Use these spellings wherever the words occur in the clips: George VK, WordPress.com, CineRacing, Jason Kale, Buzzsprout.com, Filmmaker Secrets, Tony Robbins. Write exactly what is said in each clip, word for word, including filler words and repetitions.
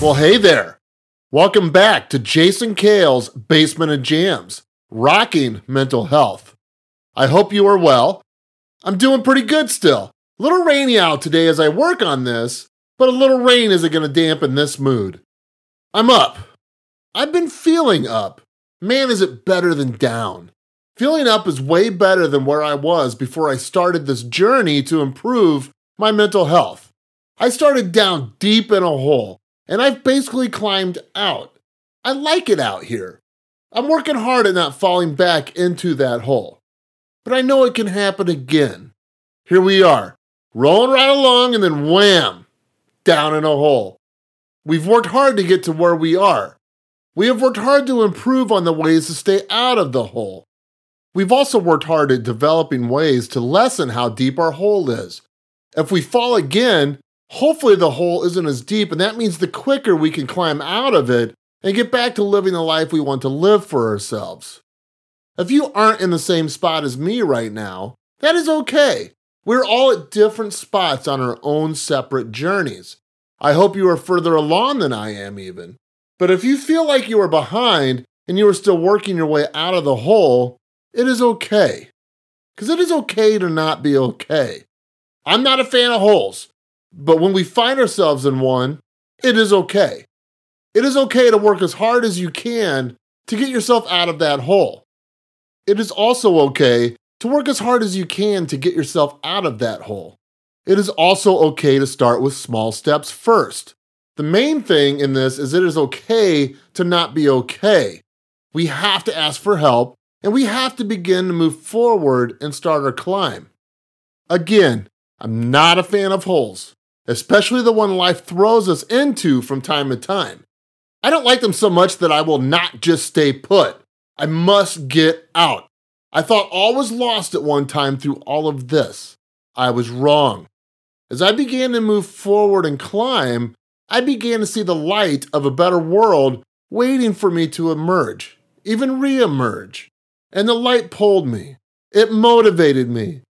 Well, hey there. Welcome back to Jason Kale's Basement of Jams, rocking mental health. I hope you are well. I'm doing pretty good still. A little rainy out today as I work on this, but a little rain isn't going to dampen this mood. I'm up. I've been feeling up. Man, is it better than down. Feeling up is way better than where I was before I started this journey to improve my mental health. I started down deep in a hole, and I've basically climbed out. I like it out here. I'm working hard at not falling back into that hole. But I know it can happen again. Here we are, rolling right along, and then wham, down in a hole. We've worked hard to get to where we are. We have worked hard to improve on the ways to stay out of the hole. We've also worked hard at developing ways to lessen how deep our hole is. If we fall again, hopefully the hole isn't as deep, and that means the quicker we can climb out of it and get back to living the life we want to live for ourselves. If you aren't in the same spot as me right now, that is okay. We're all at different spots on our own separate journeys. I hope you are further along than I am even. But if you feel like you are behind and you are still working your way out of the hole, it is okay. Because it is okay to not be okay. I'm not a fan of holes. But when we find ourselves in one, it is okay. It is okay to work as hard as you can to get yourself out of that hole. It is also okay to work as hard as you can to get yourself out of that hole. It is also okay to start with small steps first. The main thing in this is it is okay to not be okay. We have to ask for help, and we have to begin to move forward and start our climb. Again, I'm not a fan of holes, especially the one life throws us into from time to time. I don't like them so much that I will not just stay put. I must get out. I thought all was lost at one time through all of this. I was wrong. As I began to move forward and climb, I began to see the light of a better world waiting for me to emerge, even re-emerge. And the light pulled me. It motivated me.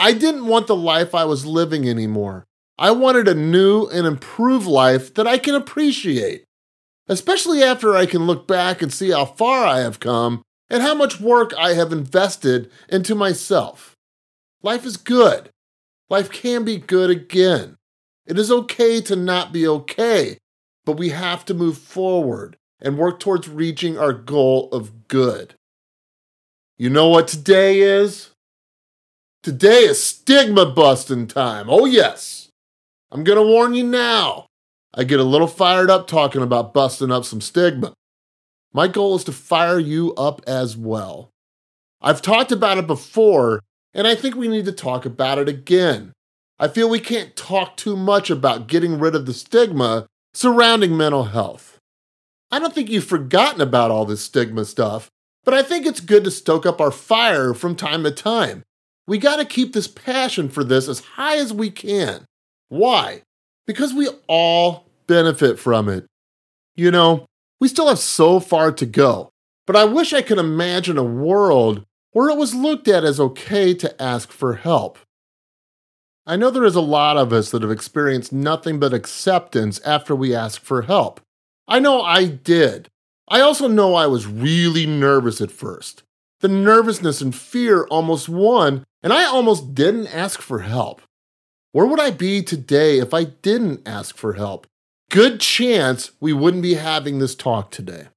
I didn't want the life I was living anymore. I wanted a new and improved life that I can appreciate, especially after I can look back and see how far I have come and how much work I have invested into myself. Life is good. Life can be good again. It is okay to not be okay, but we have to move forward and work towards reaching our goal of good. You know what today is? Today is stigma busting time. Oh, yes. I'm going to warn you now. I get a little fired up talking about busting up some stigma. My goal is to fire you up as well. I've talked about it before, and I think we need to talk about it again. I feel we can't talk too much about getting rid of the stigma surrounding mental health. I don't think you've forgotten about all this stigma stuff, but I think it's good to stoke up our fire from time to time. We got to keep this passion for this as high as we can. Why? Because we all benefit from it. You know, we still have so far to go, but I wish I could imagine a world where it was looked at as okay to ask for help. I know there is a lot of us that have experienced nothing but acceptance after we ask for help. I know I did. I also know I was really nervous at first. The nervousness and fear almost won, and I almost didn't ask for help. Where would I be today if I didn't ask for help? Good chance we wouldn't be having this talk today.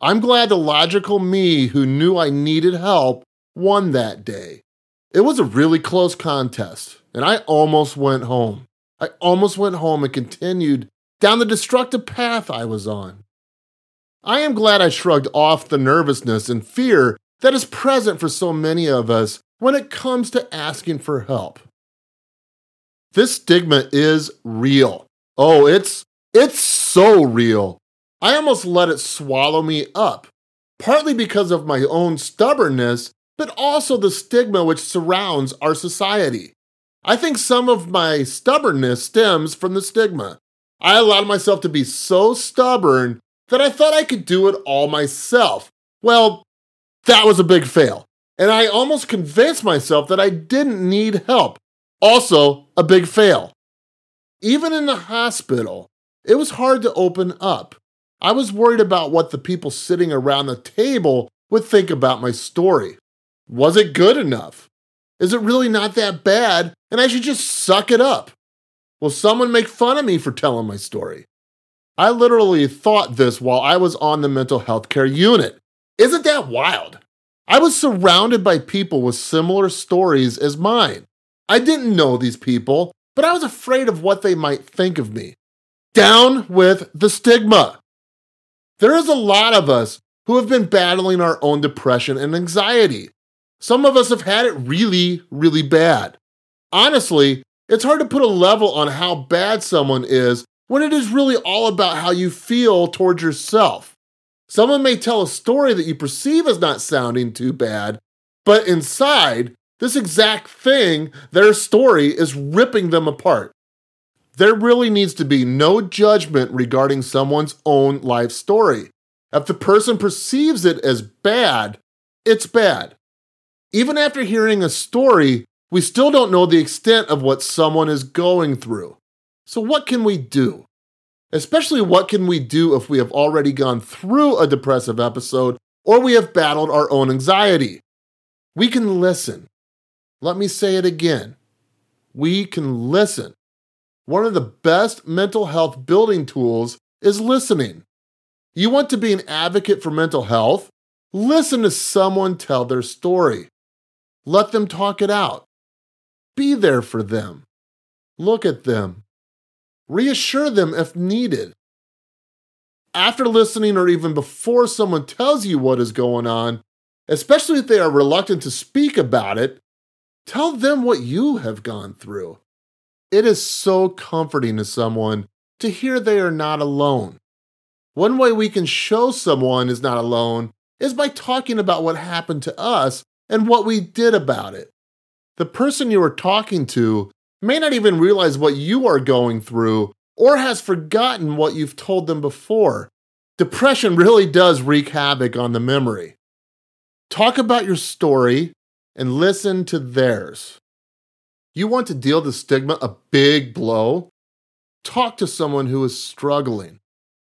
I'm glad the logical me who knew I needed help won that day. It was a really close contest, and I almost went home. I almost went home and continued down the destructive path I was on. I am glad I shrugged off the nervousness and fear that is present for so many of us when it comes to asking for help. This stigma is real. Oh, it's it's so real. I almost let it swallow me up, partly because of my own stubbornness, but also the stigma which surrounds our society. I think some of my stubbornness stems from the stigma. I allowed myself to be so stubborn that I thought I could do it all myself. Well, that was a big fail, and I almost convinced myself that I didn't need help. Also, a big fail. Even in the hospital, It was hard to open up. I was worried about what the people sitting around the table would think about my story. Was it good enough? Is it really not that bad, and I should just suck it up? Will someone make fun of me for telling my story? I literally thought this while I was on the mental health care unit. Isn't that wild? I was surrounded by people with similar stories as mine. I didn't know these people, but I was afraid of what they might think of me. Down with the stigma. There is a lot of us who have been battling our own depression and anxiety. Some of us have had it really, really bad. Honestly, it's hard to put a level on how bad someone is when it is really all about how you feel towards yourself. Someone may tell a story that you perceive as not sounding too bad, but inside, this exact thing, their story, is ripping them apart. There really needs to be no judgment regarding someone's own life story. If the person perceives it as bad, it's bad. Even after hearing a story, we still don't know the extent of what someone is going through. So what can we do? Especially what can we do if we have already gone through a depressive episode or we have battled our own anxiety? We can listen. Let me say it again. We can listen. One of the best mental health building tools is listening. You want to be an advocate for mental health? Listen to someone tell their story. Let them talk it out. Be there for them. Look at them. Reassure them if needed. After listening or even before someone tells you what is going on, especially if they are reluctant to speak about it, tell them what you have gone through. It is so comforting to someone to hear they are not alone. One way we can show someone is not alone is by talking about what happened to us and what we did about it. The person you are talking to may not even realize what you are going through or has forgotten what you've told them before. Depression really does wreak havoc on the memory. Talk about your story and listen to theirs. You want to deal the stigma a big blow? Talk to someone who is struggling.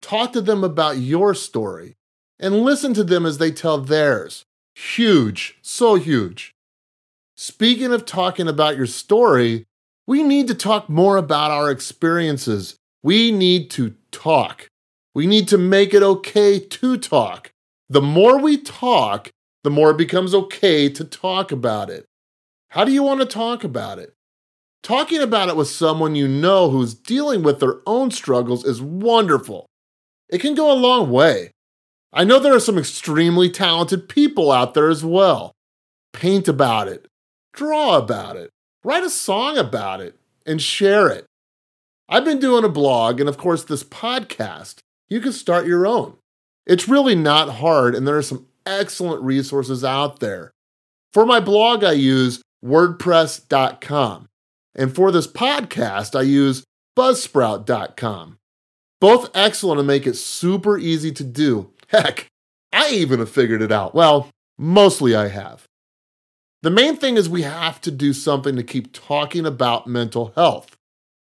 Talk to them about your story and listen to them as they tell theirs. Huge, so huge. Speaking of talking about your story, we need to talk more about our experiences. We need to talk. We need to make it okay to talk. The more we talk, the more it becomes okay to talk about it. How do you want to talk about it? Talking about it with someone you know who's dealing with their own struggles is wonderful. It can go a long way. I know there are some extremely talented people out there as well. Paint about it. Draw about it. Write a song about it and share it. I've been doing a blog and, of course, this podcast. You can start your own. It's really not hard, and there are some excellent resources out there. For my blog, I use WordPress dot com. And for this podcast, I use Buzzsprout dot com. Both excellent and make it super easy to do. Heck, I even have figured it out. Well, mostly I have. The main thing is we have to do something to keep talking about mental health.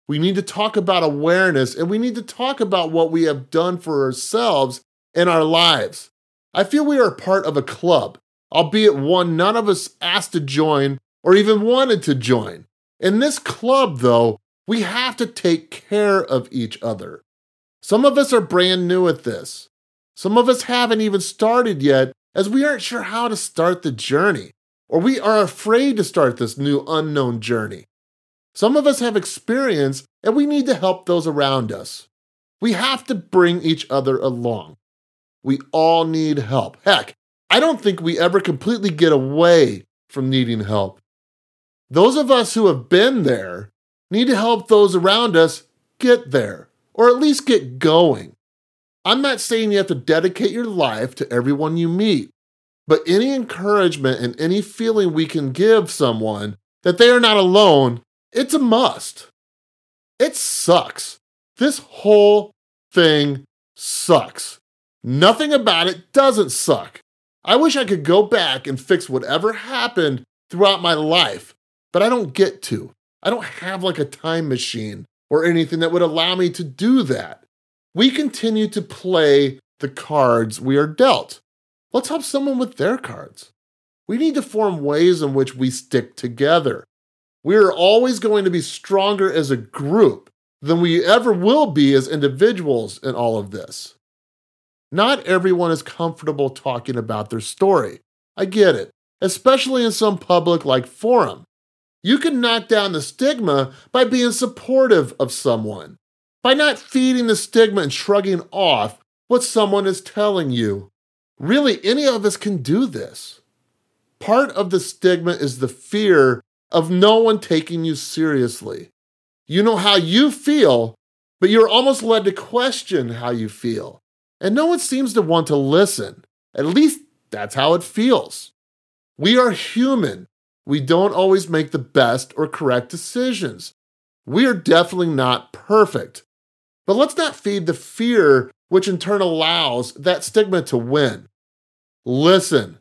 We need to talk about awareness, and we need to talk about what we have done for ourselves in our lives. I feel we are part of a club, albeit one none of us asked to join or even wanted to join. In this club, though, we have to take care of each other. Some of us are brand new at this. Some of us haven't even started yet, as we aren't sure how to start the journey. Or we are afraid to start this new unknown journey. Some of us have experience, and we need to help those around us. We have to bring each other along. We all need help. Heck, I don't think we ever completely get away from needing help. Those of us who have been there need to help those around us get there, or at least get going. I'm not saying you have to dedicate your life to everyone you meet, but any encouragement and any feeling we can give someone that they are not alone, it's a must. It sucks. This whole thing sucks. Nothing about it doesn't suck. I wish I could go back and fix whatever happened throughout my life, but I don't get to. I don't have like a time machine or anything that would allow me to do that. We continue to play the cards we are dealt. Let's help someone with their cards. We need to form ways in which we stick together. We are always going to be stronger as a group than we ever will be as individuals in all of this. Not everyone is comfortable talking about their story. I get it, especially in some public-like forum. You can knock down the stigma by being supportive of someone, by not feeding the stigma and shrugging off what someone is telling you. Really, any of us can do this. Part of the stigma is the fear of no one taking you seriously. You know how you feel, but you're almost led to question how you feel. And no one seems to want to listen. At least that's how it feels. We are human. We don't always make the best or correct decisions. We are definitely not perfect. But let's not feed the fear, which in turn allows that stigma to win. Listen,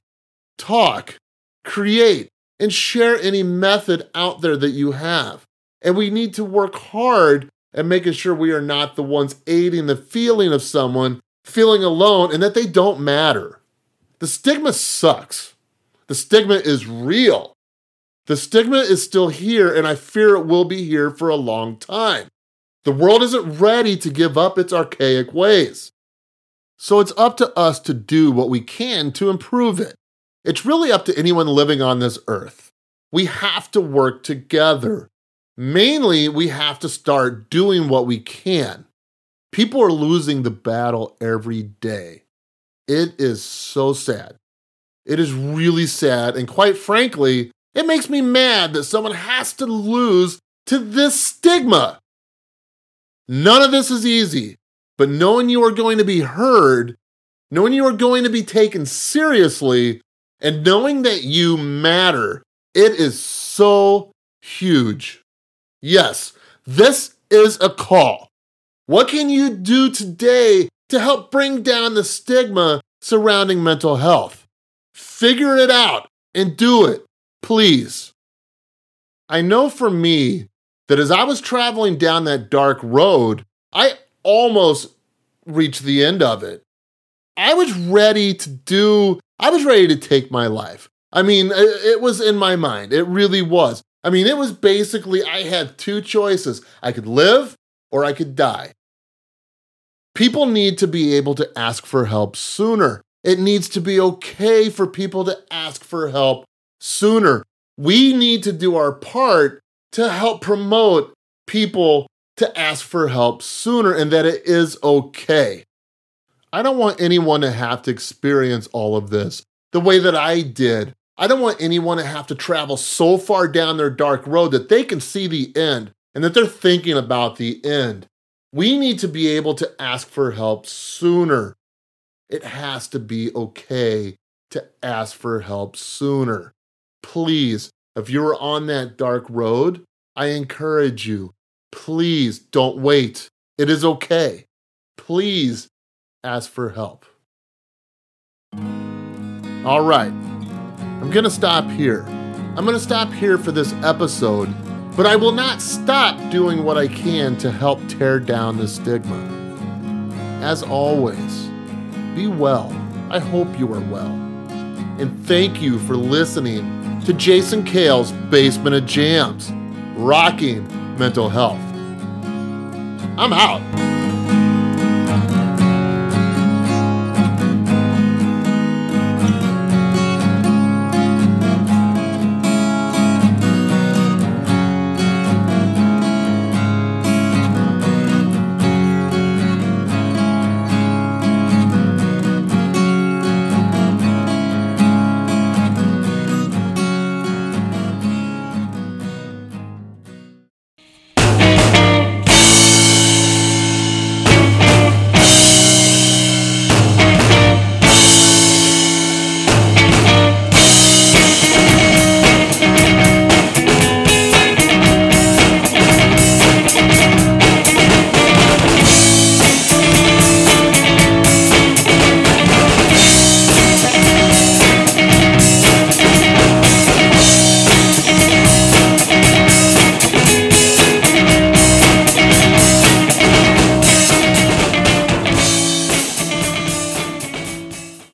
talk, create, and share any method out there that you have. And we need to work hard at making sure we are not the ones aiding the feeling of someone feeling alone and that they don't matter. The stigma sucks. The stigma is real. The stigma is still here, and I fear it will be here for a long time. The world isn't ready to give up its archaic ways. So it's up to us to do what we can to improve it. It's really up to anyone living on this earth. We have to work together. Mainly, we have to start doing what we can. People are losing the battle every day. It is so sad. It is really sad, and quite frankly, it makes me mad that someone has to lose to this stigma. None of this is easy, but knowing you are going to be heard, knowing you are going to be taken seriously, and knowing that you matter, it is so huge. Yes, this is a call. What can you do today to help bring down the stigma surrounding mental health? Figure it out and do it, please. I know for me that as I was traveling down that dark road, I almost reached the end of it. I was ready to do, I was ready to take my life. I mean, it was in my mind. It really was. I mean, it was basically, I had two choices. I could live or I could die. People need to be able to ask for help sooner. It needs to be okay for people to ask for help sooner. We need to do our part to help promote people to ask for help sooner and that it is okay. I don't want anyone to have to experience all of this the way that I did. I don't want anyone to have to travel so far down their dark road that they can see the end and that they're thinking about the end. We need to be able to ask for help sooner. It has to be okay to ask for help sooner. Please, if you're on that dark road, I encourage you, please don't wait. It is okay. Please ask for help. All right. I'm going to stop here. I'm going to stop here for this episode, but I will not stop doing what I can to help tear down the stigma. As always, be well. I hope you are well. And thank you for listening to Jason Kale's Basement of Jams, rocking mental health. I'm out.